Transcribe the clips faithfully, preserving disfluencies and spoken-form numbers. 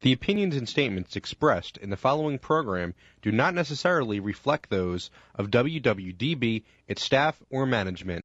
The opinions and statements expressed in the following program do not necessarily reflect those of W W D B, its staff, or management.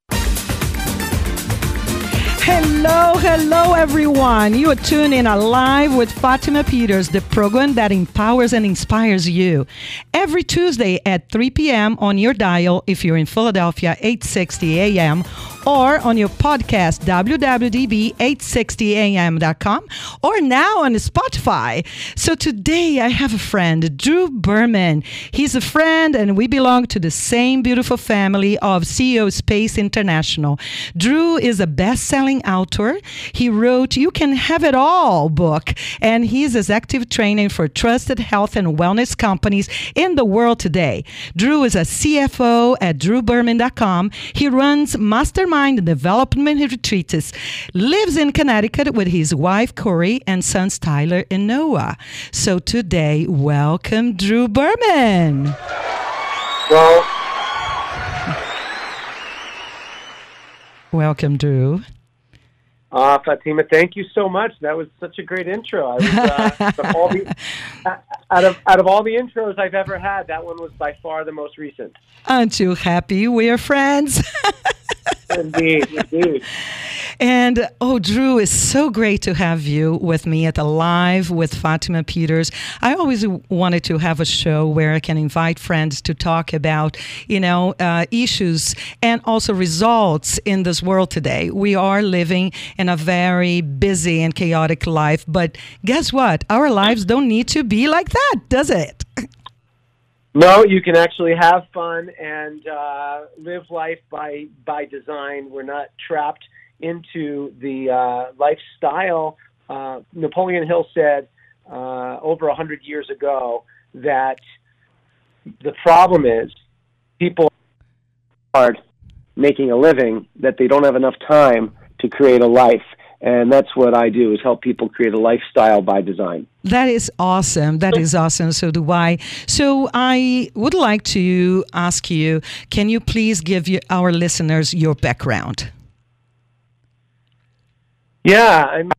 Hello, hello everyone. You are tuned in Alive with Fatima Peters, the program that empowers and inspires you. Every Tuesday at three p m on your dial if you're in Philadelphia, eight sixty a m, or on your podcast, W W D B eight sixty a m dot com, or now on Spotify. So today I have a friend, Drew Berman. He's a friend and we belong to the same beautiful family of C E O Space International. Drew is a best-selling author. He wrote You Can Have It All book, and he's executive training for trusted health and wellness companies in the world today. Drew is a C F O at Drew Berman dot com. He runs Mastermind Mind development retreats, lives in Connecticut with his wife Corey and sons Tyler and Noah. So today, welcome Drew Berman. Well, welcome Drew. Uh, Fatima, thank you so much. That was such a great intro. I was, uh, out, of all the, out, of, out of all the intros I've ever had, that one was by far the most recent. Aren't you happy we are friends? Indeed, indeed. And, oh, Drew, it's so great to have you with me at Alive with Fatima Peters. I always wanted to have a show where I can invite friends to talk about, you know, uh, issues and also results in this world today. We are living in a very busy and chaotic life, but guess what? Our lives don't need to be like that, does it? No, you can actually have fun and uh, live life by by design. We're not trapped into the uh, lifestyle. Uh, Napoleon Hill said uh, over one hundred years ago that the problem is people are making a living, that they don't have enough time to create a life. And that's what I do, is help people create a lifestyle by design. That is awesome. That is awesome. So do I. So I would like to ask you, can you please give you, our listeners your background? Yeah. I'm,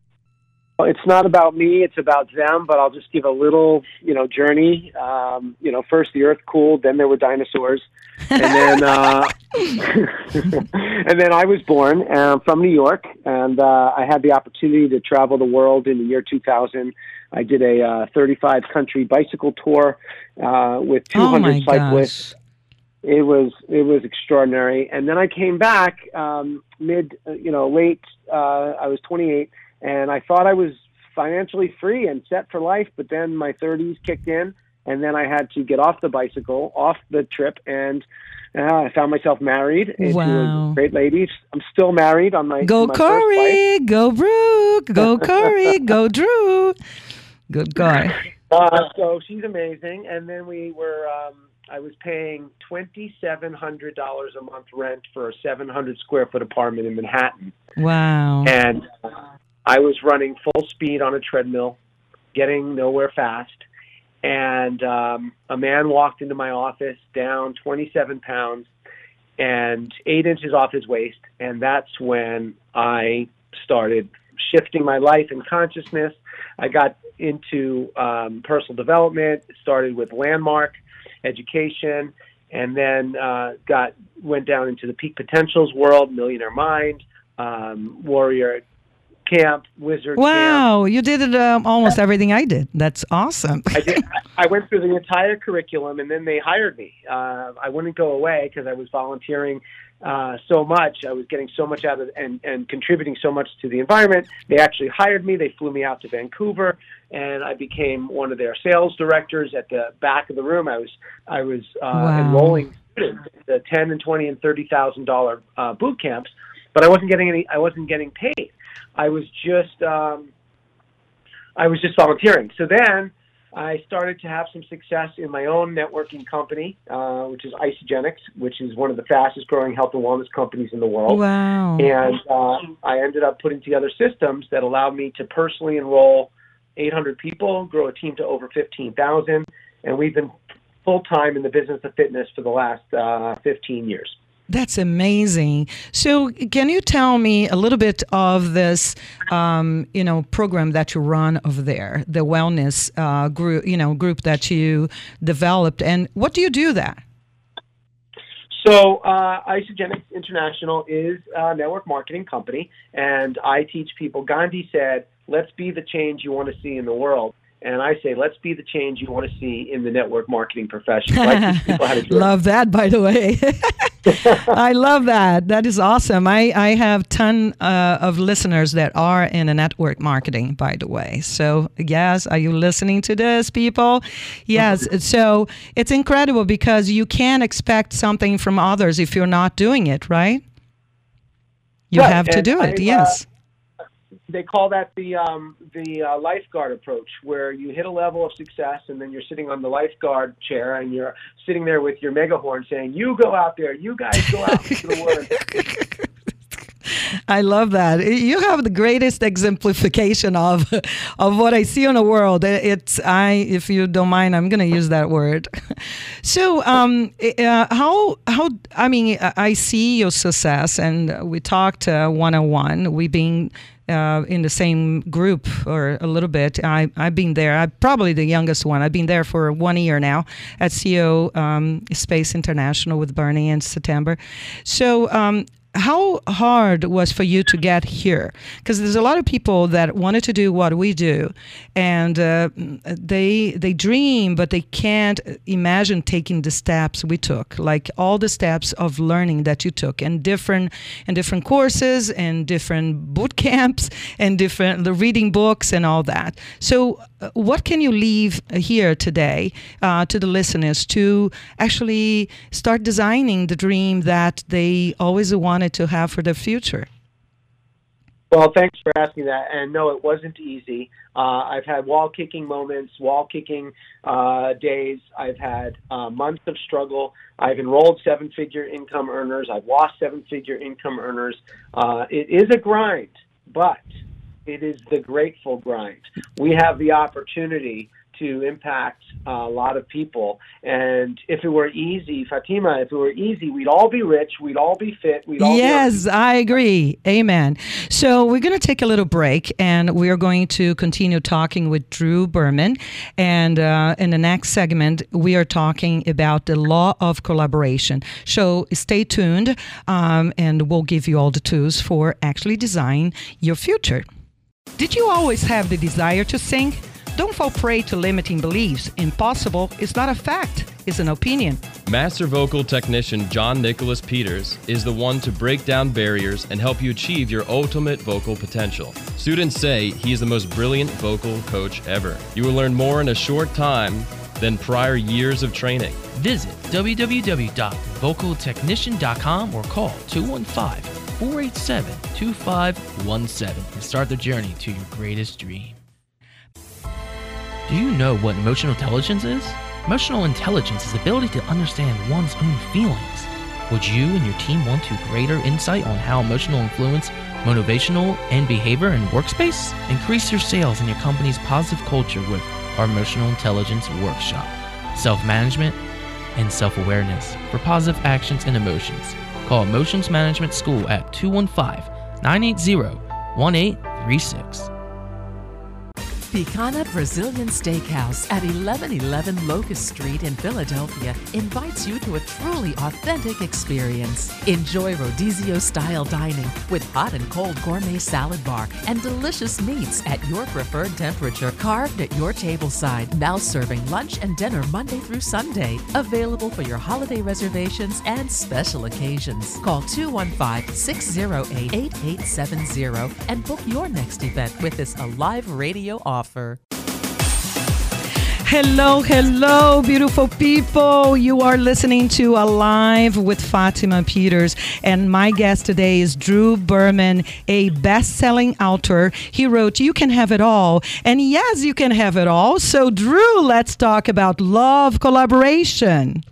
it's not about me. It's about them. But I'll just give a little, you know, journey. Um, you know, first the earth cooled. Then there were dinosaurs. And then uh, and then I was born uh, from New York, and uh, I had the opportunity to travel the world in the year two thousand. I did a thirty-five country uh, bicycle tour uh, with two hundred oh cyclists. Gosh. It was it was extraordinary. And then I came back um, mid, you know, late. Uh, I was twenty-eight, and I thought I was financially free and set for life. But then my thirties kicked in. And then I had to get off the bicycle, off the trip, and uh, I found myself married. Wow. Great ladies. I'm still married on my Go my Corey, go Brooke, go Corey, go Drew. Good guy. Uh, so she's amazing. And then we were, um, I was paying twenty-seven hundred dollars a month rent for a seven hundred square foot apartment in Manhattan. Wow. And I was running full speed on a treadmill, getting nowhere fast. And um, a man walked into my office down twenty-seven pounds and eight inches off his waist. And that's when I started shifting my life and consciousness. I got into um, personal development, started with Landmark Education, and then uh, got went down into the Peak Potentials world, Millionaire Mind, um, Warrior, Camp Wizard. Wow, camp. You did um, almost everything I did. That's awesome. I did. I went through the entire curriculum, and then they hired me. Uh, I wouldn't go away because I was volunteering uh, so much. I was getting so much out of and and contributing so much to the environment. They actually hired me. They flew me out to Vancouver, and I became one of their sales directors at the back of the room. I was I was uh, wow. enrolling students at the ten and twenty and thirty thousand dollar uh, boot camps, but I wasn't getting any. I wasn't getting paid. I was just um, I was just volunteering. So then I started to have some success in my own networking company, uh, which is Isagenix, which is one of the fastest growing health and wellness companies in the world. Wow. And uh, I ended up putting together systems that allowed me to personally enroll eight hundred people, grow a team to over fifteen thousand, and we've been full-time in the business of fitness for the last uh, fifteen years. That's amazing. So can you tell me a little bit of this, um, you know, program that you run over there, the wellness uh, group, you know, group that you developed, and what do you do there? So uh, Isagenix International is a network marketing company, and I teach people. Gandhi said, let's be the change you want to see in the world. And I say, let's be the change you want to see in the network marketing profession. Like love that, by the way. I love that. That is awesome. I, I have a ton uh, of listeners that are in a network marketing, by the way. So, yes, are you listening to this, people? Yes. So it's incredible because you can expect something from others if you're not doing it, right? You right. have to and do it, I, yes. Uh, They call that the um, the uh, lifeguard approach, where you hit a level of success and then you're sitting on the lifeguard chair and you're sitting there with your megahorn saying, you go out there, you guys go out into the world. I love that. You have the greatest exemplification of of what I see in the world. It's I, if you don't mind, I'm going to use that word. So, um, uh, how how I mean, I see your success, and we talked uh, one on one. We've been uh, in the same group or a little bit. I I've been there. I'm probably the youngest one. I've been there for one year now at C E O um, Space International with Bernie in September. So. Um, How hard was for you to get here? Because there's a lot of people that wanted to do what we do, and uh, they they dream, but they can't imagine taking the steps we took, like all the steps of learning that you took, and different and different courses, and different boot camps, and different the reading books, and all that. So, uh, what can you leave here today uh, to the listeners to actually start designing the dream that they always wanted to have for the future? Well, thanks for asking that. And no, it wasn't easy. Uh, I've had wall-kicking moments, wall-kicking uh, days. I've had uh, months of struggle. I've enrolled seven-figure income earners. I've lost seven-figure income earners. Uh, it is a grind, but it is the grateful grind. We have the opportunity to impact a lot of people. And if it were easy, Fatima, if it were easy, we'd all be rich, we'd all be fit, we'd all yes, be I agree. Amen. So we're going to take a little break, and we are going to continue talking with Drew Berman. And uh, in the next segment, we are talking about the law of collaboration. So stay tuned, um, and we'll give you all the tools for actually design your future. Did you always have the desire to sing? Don't fall prey to limiting beliefs. Impossible is not a fact, it's an opinion. Master vocal technician John Nicholas Peters is the one to break down barriers and help you achieve your ultimate vocal potential. Students say he is the most brilliant vocal coach ever. You will learn more in a short time than prior years of training. Visit w w w dot vocal technician dot com or call two one five, four eight seven, two five one seven and start the journey to your greatest dream. Do you know what emotional intelligence is? Emotional intelligence is the ability to understand one's own feelings. Would you and your team want to greater insight on how emotional influence, motivational, and behavior in workspace? Increase your sales and your company's positive culture with our Emotional Intelligence Workshop. Self-management and self-awareness for positive actions and emotions. Call Emotions Management School at two one five, nine eight zero, one eight three six. Picana Brazilian Steakhouse at eleven eleven Locust Street in Philadelphia invites you to a truly authentic experience. Enjoy Rodizio-style dining with hot and cold gourmet salad bar and delicious meats at your preferred temperature, carved at your tableside. Now serving lunch and dinner Monday through Sunday. Available for your holiday reservations and special occasions. Call two one five, six zero eight, eight eight seven zero and book your next event with this Alive Radio offer. Hello, hello, beautiful people. You are listening to Alive with Fatima Peters. And my guest today is Drew Berman, a best-selling author. He wrote, You Can Have It All. And yes, you can have it all. So, Drew, let's talk about law of collaboration.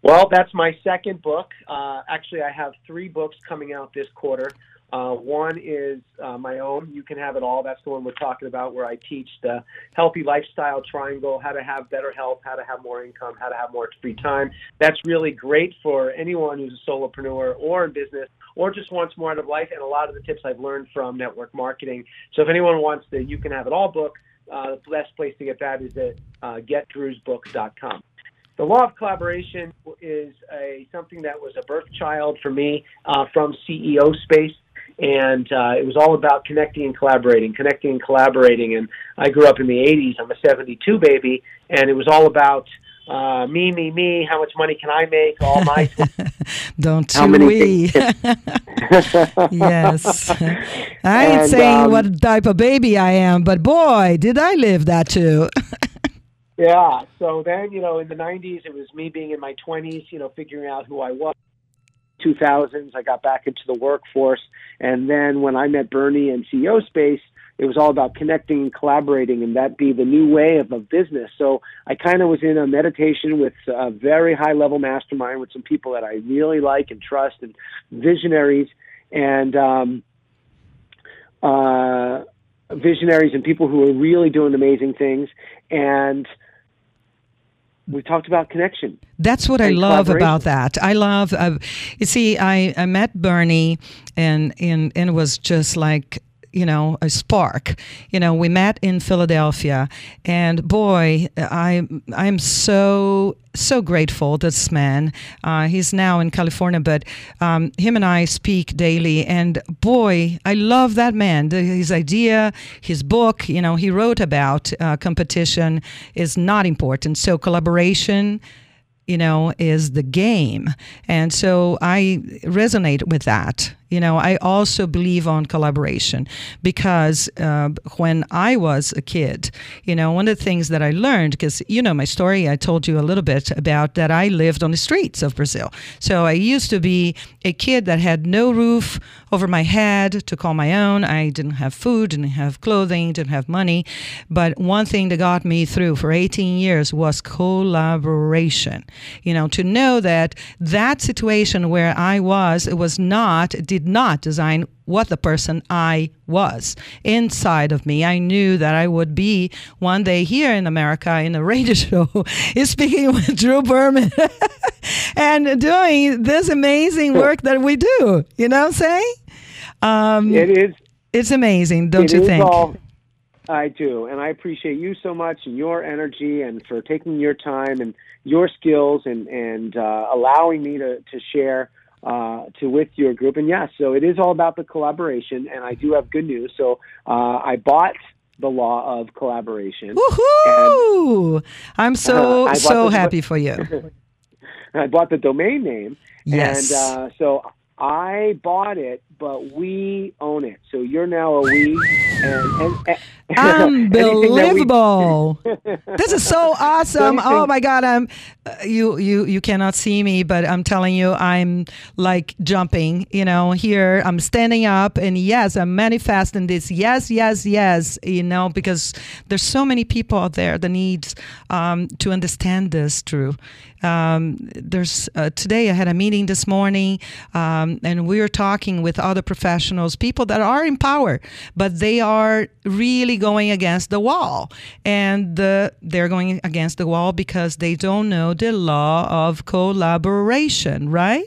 Well, that's my second book. Uh, actually, I have three books coming out this quarter. Uh, one is uh, my own, You Can Have It All. That's the one we're talking about, where I teach the healthy lifestyle triangle, how to have better health, how to have more income, how to have more free time. That's really great for anyone who's a solopreneur or in business or just wants more out of life, and a lot of the tips I've learned from network marketing. So if anyone wants the You Can Have It All book, uh, the best place to get that is at uh, get drews book dot com. The Law of Collaboration is a something that was a birth child for me uh, from C E O Space. And uh, it was all about connecting and collaborating, connecting and collaborating. And I grew up in the eighties. I'm a seventy-two baby. And it was all about uh, me, me, me, how much money can I make, all my... Don't how many we. Yes. I ain't and, saying um, what type of baby I am, but boy, did I live that too. Yeah. So then, you know, in the nineties, it was me being in my twenties, you know, figuring out who I was. two thousands, I got back into the workforce, and then when I met Bernie and C E O Space, it was all about connecting and collaborating, and that be the new way of a business. So I kind of was in a meditation with a very high-level mastermind with some people that I really like and trust and visionaries and um, uh, visionaries and people who are really doing amazing things, and we talked about connection. That's what I love about that. I love, uh, you see, I, I met Bernie and, and, and it was just like, you know, a spark. You know, we met in Philadelphia, and boy, I, I'm so, so grateful, this man. Uh, he's now in California, but um, him and I speak daily, and boy, I love that man. His idea, his book, you know, he wrote about uh, competition is not important. So collaboration, you know, is the game. And so I resonate with that. You know, I also believe on collaboration because uh, when I was a kid, you know, one of the things that I learned, because, you know, my story, I told you a little bit about that I lived on the streets of Brazil. So I used to be a kid that had no roof over my head to call my own. I didn't have food, didn't have clothing, didn't have money. But one thing that got me through for eighteen years was collaboration. You know, to know that that situation where I was, it was not, did not design what the person I was inside of me. I knew that I would be one day here in America in a radio show speaking with Drew Berman and doing this amazing work that we do. You know what I'm saying? Um, it is. It's amazing, don't you think? All, I do. And I appreciate you so much and your energy and for taking your time and your skills and, and uh, allowing me to, to share Uh, to with your group. And yes, yeah, so it is all about the collaboration, and I do have good news. So uh, I bought The Law of Collaboration. Woohoo! And, I'm so, uh, so the, happy for you. I bought the domain name. Yes. And uh, so I bought it, but we own it. So you're now a we. And, and, and unbelievable! We, this is so awesome. Oh my God! I'm uh, you. You. You cannot see me, but I'm telling you, I'm like jumping. You know, here I'm standing up, and yes, I'm manifesting this. Yes, yes, yes. You know, because there's so many people out there that need um, to understand this, Drew. Um, there's uh, today I had a meeting this morning, um, and we were talking with other professionals, people that are in power, but they are. are really going against the wall, and the, they're going against the wall because they don't know the law of collaboration, right?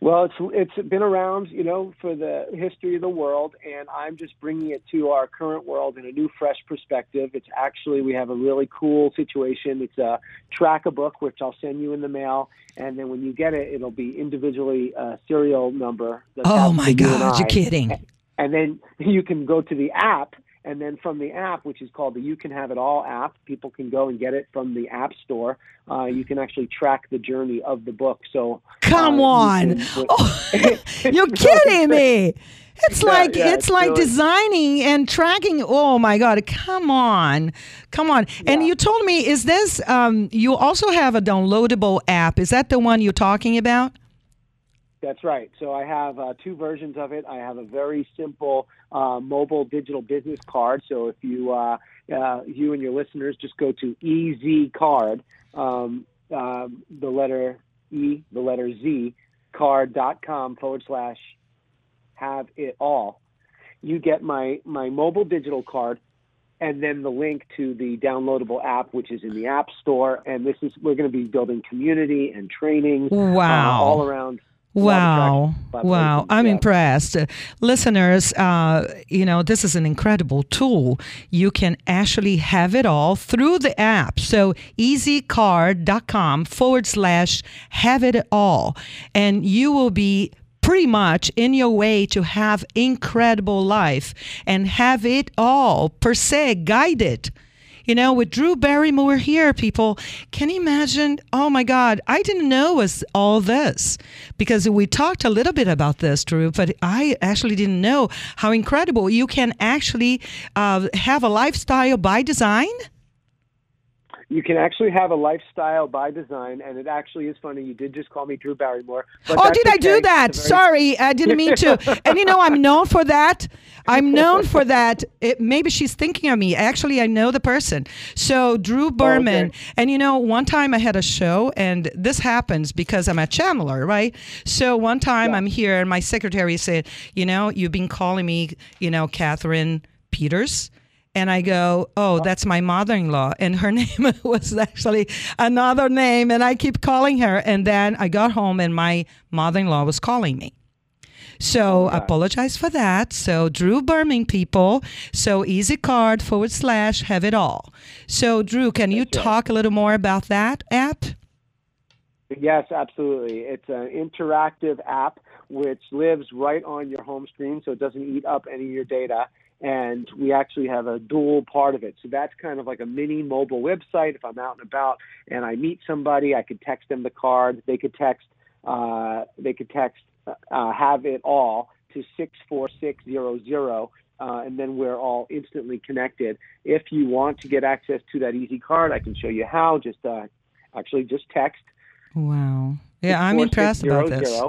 Well, it's it's been around, you know, for the history of the world, and I'm just bringing it to our current world in a new, fresh perspective. It's actually, we have a really cool situation. It's a tracker book, which I'll send you in the mail, and then when you get it, it'll be individually a serial number. Oh my God, you're kidding. And then you can go to the app, and then from the app, which is called the You Can Have It All app, people can go and get it from the app store. Uh, you can actually track the journey of the book. So come uh, on, you can, oh, you're kidding me! It's like yeah, yeah, it's, it's like really designing and tracking. Oh my God! Come on, come on! Yeah. And you told me, is this? Um, you also have a downloadable app. Is that the one you're talking about? That's right. So I have uh, two versions of it. I have a very simple uh, mobile digital business card. So if you, uh, uh, you and your listeners just go to EZCard, um, uh, the letter E, the letter Z, card dot com forward slash Have It All, you get my, my mobile digital card and then the link to the downloadable app, which is in the App Store. And this is, we're going to be building community and training wow. uh, all around. Wow. Wow. I'm yeah. impressed. Uh, listeners, uh, you know, this is an incredible tool. You can actually have it all through the app. So EZCard.com forward slash have it all. And you will be pretty much in your way to have incredible life and have it all per se guided. You know, with Drew Berman, we're here, people. Can you imagine? Oh, my God, I didn't know was all this, because we talked a little bit about this, Drew, but I actually didn't know how incredible you can actually uh, have a lifestyle by design. You can actually have a lifestyle by design, and it actually is funny. You did just call me Drew Barrymore. But oh, did okay. I do that? Very... Sorry, I didn't mean to. And, you know, I'm known for that. I'm known for that. It, maybe she's thinking of me. Actually, I know the person. So Drew Berman. Oh, okay. And, you know, one time I had a show, and this happens because I'm a channeler, right? So one time yeah. I'm here, and my secretary said, you know, you've been calling me, you know, Catherine Peters. And I go, oh, that's my mother-in-law. And her name was actually another name. And I keep calling her. And then I got home and my mother-in-law was calling me. So I oh, apologize for that. So Drew Berman, people. So EZCard forward slash have it all. So Drew, can that's you right. talk a little more about that app? Yes, absolutely. It's an interactive app which lives right on your home screen. So it doesn't eat up any of your data. And we actually have a dual part of it. So that's kind of like a mini mobile website. If I'm out and about and I meet somebody, I could text them the card. They could text, uh, they could text uh, have it all to six four six zero zero. Uh, and then we're all instantly connected. If you want to get access to that EZCard, I can show you how. Just uh, actually just text. Wow. Yeah, I'm impressed about this.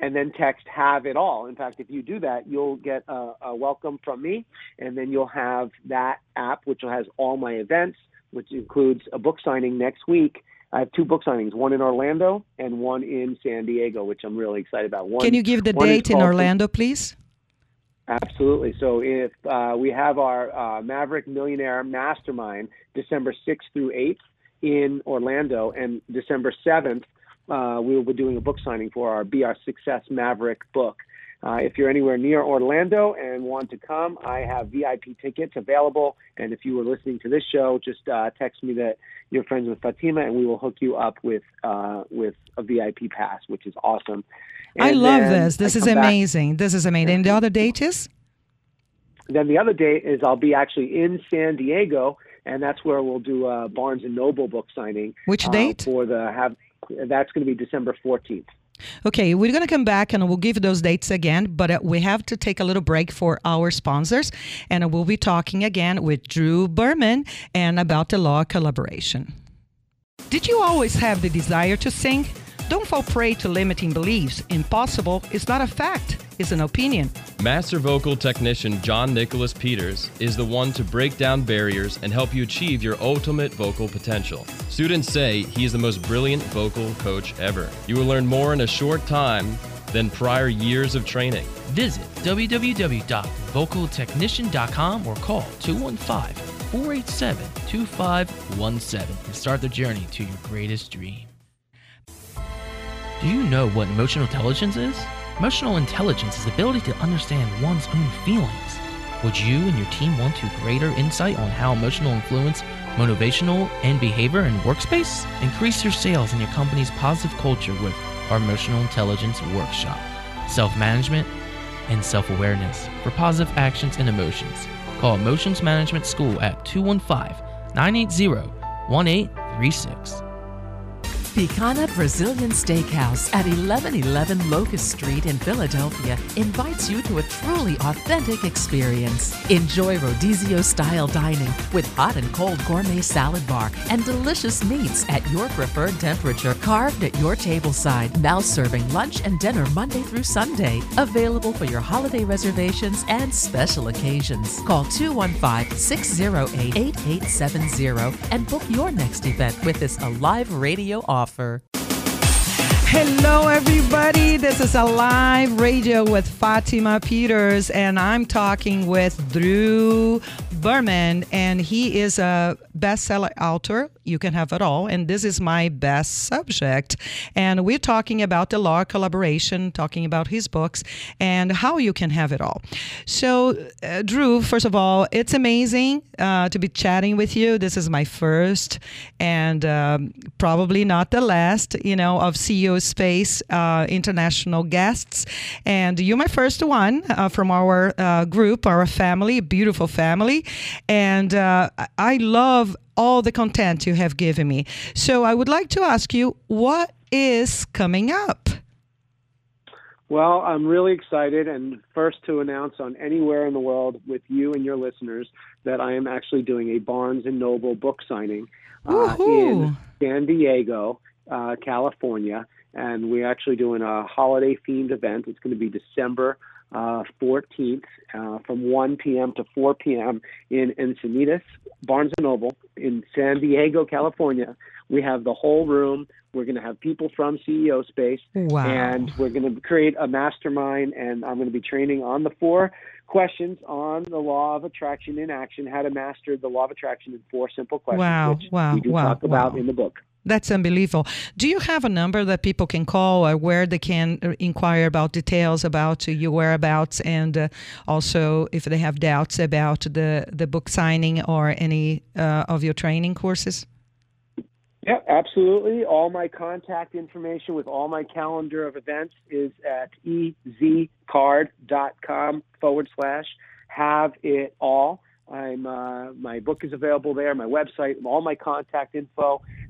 And then text have it all. In fact, if you do that, you'll get a, a welcome from me, and then you'll have that app, which has all my events, which includes a book signing next week. I have two book signings, one in Orlando and one in San Diego, which I'm really excited about. One, Can you give the date in Orlando, please? Absolutely. So if uh, we have our uh, Maverick Millionaire Mastermind, December sixth through eighth in Orlando, and December seventh, Uh, we will be doing a book signing for our Be Our Success Maverick book. Uh, if you're anywhere near Orlando and want to come, I have V I P tickets available. And if you were listening to this show, just uh, text me that you're friends with Fatima, and we will hook you up with uh, with a V I P pass, which is awesome. And I love this. This is amazing. Back. This is amazing. And the other date is? Then the other date is I'll be actually in San Diego, and that's where we'll do a Barnes and Noble book signing. Which date? Uh, for the have. That's going to be December fourteenth. Okay, we're going to come back and we'll give those dates again, but we have to take a little break for our sponsors, and we'll be talking again with Drew Berman and about the law of collaboration. Did you always have the desire to sing? Don't fall prey to limiting beliefs. Impossible is not a fact, it's an opinion. Master vocal technician John Nicholas Peters is the one to break down barriers and help you achieve your ultimate vocal potential. Students say he is the most brilliant vocal coach ever. You will learn more in a short time than prior years of training. Visit w w w dot vocal technician dot com or call two one five, four eight seven, two five one seven and start the journey to your greatest dream. Do you know what emotional intelligence is? Emotional intelligence is the ability to understand one's own feelings. Would you and your team want to greater insight on how emotional influence, motivational, and behavior in workspace? Increase your sales and your company's positive culture with our Emotional Intelligence Workshop. Self-management and self-awareness for positive actions and emotions. Call Emotions Management School at two one five, nine eight zero, one eight three six. Picana Brazilian Steakhouse at eleven eleven Locust Street in Philadelphia invites you to a truly authentic experience. Enjoy Rodizio-style dining with hot and cold gourmet salad bar and delicious meats at your preferred temperature, carved at your tableside. Now serving lunch and dinner Monday through Sunday. Available for your holiday reservations and special occasions. Call two one five, six zero eight, eight eight seven zero and book your next event with this Alive Radio offer. Hello, everybody. This is a live radio with Fatima Peters, and I'm talking with Drew Berman, and he is a bestseller author, You Can Have It All, and this is my best subject. And we're talking about the law of collaboration, talking about his books and how you can have it all. So, uh, Drew, first of all, it's amazing uh, to be chatting with you. This is my first and um, probably not the last, you know, of C E O Space uh, International guests. And you're my first one uh, from our uh, group, our family, beautiful family. And uh, I love all the content you have given me. So I would like to ask you, what is coming up? Well, I'm really excited and first to announce on anywhere in the world with you and your listeners that I am actually doing a Barnes and Noble book signing uh, in San Diego, uh, California. And we're actually doing a holiday themed event. It's going to be December Uh, fourteenth uh, from one p m to four p m in Encinitas, Barnes and Noble in San Diego, California. We have the whole room. We're going to have people from C E O Space. Wow. And we're going to create a mastermind, and I'm going to be training on the four questions on the law of attraction in action, how to master the law of attraction in four simple questions, wow, which wow, we do wow, talk wow. about in the book. That's unbelievable. Do you have a number that people can call or where they can inquire about details about your whereabouts, and uh, also if they have doubts about the, the book signing or any uh, of your training courses? Yeah, absolutely. All my contact information with all my calendar of events is at ezcard.com forward slash have it all. I'm, uh, my book is available there, my website, all my contact info,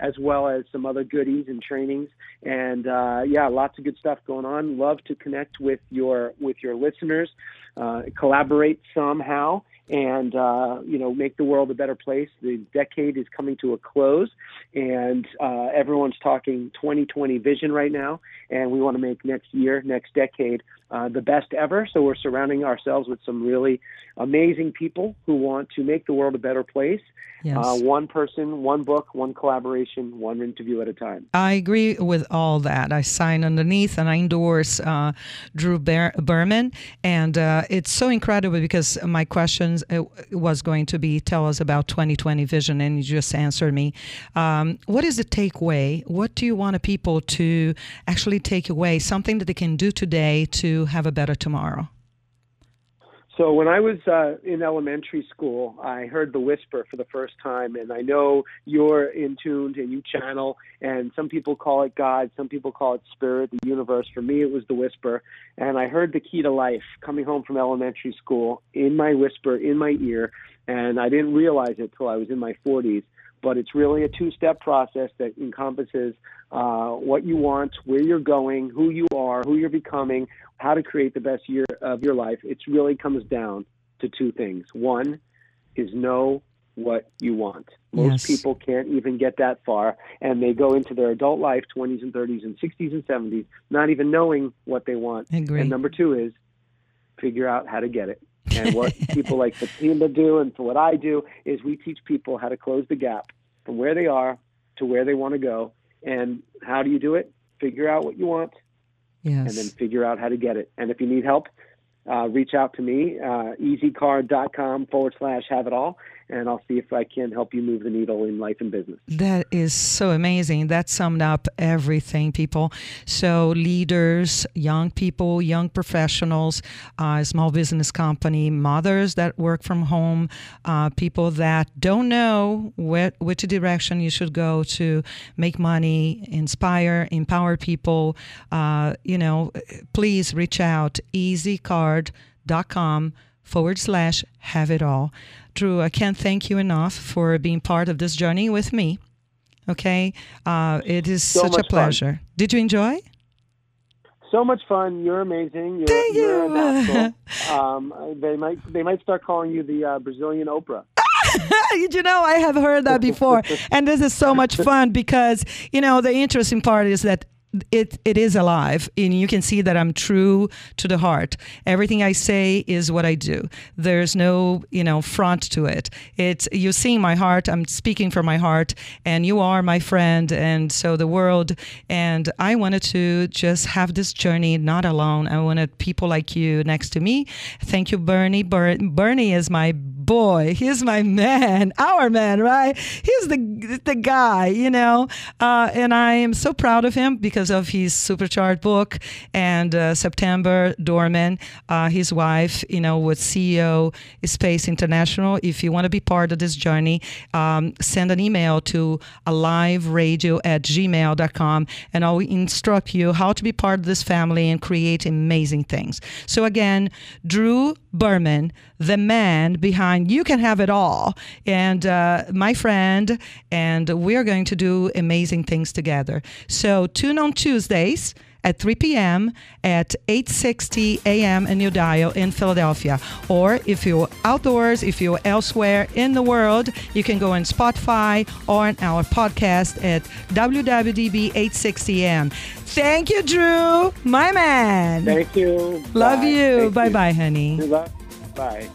as well as some other goodies and trainings. And, uh, yeah, lots of good stuff going on. Love to connect with your, with your listeners, uh, collaborate somehow, and, uh, you know, make the world a better place. The decade is coming to a close, and uh, everyone's talking twenty twenty vision right now, and we want to make next year, next decade, uh, the best ever. So we're surrounding ourselves with some really amazing people who want to make the world a better place. Yes. Uh, one person, one book, one collaboration, one interview at a time. I agree with all that. I sign underneath and I endorse uh, Drew Ber- Berman, and uh, it's so incredible because my questions it was going to be, tell us about twenty twenty vision, and you just answered me. Um, what is the takeaway? What do you want people to actually take away, something that they can do today to have a better tomorrow? So when I was uh, in elementary school, I heard the whisper for the first time, and I know you're in tuned and you channel, and some people call it God, some people call it spirit, the universe. For me, it was the whisper, and I heard the key to life coming home from elementary school in my whisper, in my ear, and I didn't realize it till I was in my forties. But it's really a two-step process that encompasses uh, what you want, where you're going, who you are, who you're becoming, how to create the best year of your life. It really comes down to two things. One is know what you want. Most yes. people can't even get that far, and they go into their adult life, twenties and thirties and sixties and seventies, not even knowing what they want. Agreed. And number two is figure out how to get it. And what people like Fatima do and what I do is we teach people how to close the gap from where they are to where they want to go. And how do you do it? Figure out what you want, yes. and then figure out how to get it. And if you need help, uh, reach out to me, uh, ezcard.com forward slash have it all. And I'll see if I can help you move the needle in life and business. That is so amazing. That summed up everything, people. So leaders, young people, young professionals, uh, small business company, mothers that work from home, uh, people that don't know where, which direction you should go to make money, inspire, empower people, uh, you know, please reach out, ezcard.com forward slash have it all. Drew, I can't thank you enough for being part of this journey with me. Okay. Uh, it is so such a pleasure. Fun. Did you enjoy? So much fun. You're amazing. You're, thank you're you. A natural. um, they might, they might start calling you the uh, Brazilian Oprah. You know, I have heard that before. And this is so much fun because, you know, the interesting part is that it it is alive, and you can see that I'm true to the heart. Everything I say is what I do. There's no, you know, front to it. It's, you're seeing my heart, I'm speaking from my heart, and you are my friend, and so the world. And I wanted to just have this journey, not alone. I wanted people like you next to me. Thank you, Bernie. Ber- Bernie is my boy. He's my man, our man, right? He's the the guy, you know, uh, and I am so proud of him because of his supercharged book, and uh, September Dorman, uh, his wife, you know, with C E O Space International. If you want to be part of this journey, um, send an email to alive radio at gmail dot com, and I'll instruct you how to be part of this family and create amazing things. So again, Drew Berman, the man behind You Can Have It All, and uh, my friend, and we're going to do amazing things together. So tune on Tuesdays at three p.m. at eight sixty a.m. a new dial in Philadelphia. Or if you're outdoors, if you're elsewhere in the world, you can go on Spotify or on our podcast at W W D B eight sixty a.m. Thank you, Drew, my man. Thank you. Love Bye. you. Thank Bye-bye, you. honey. Bye.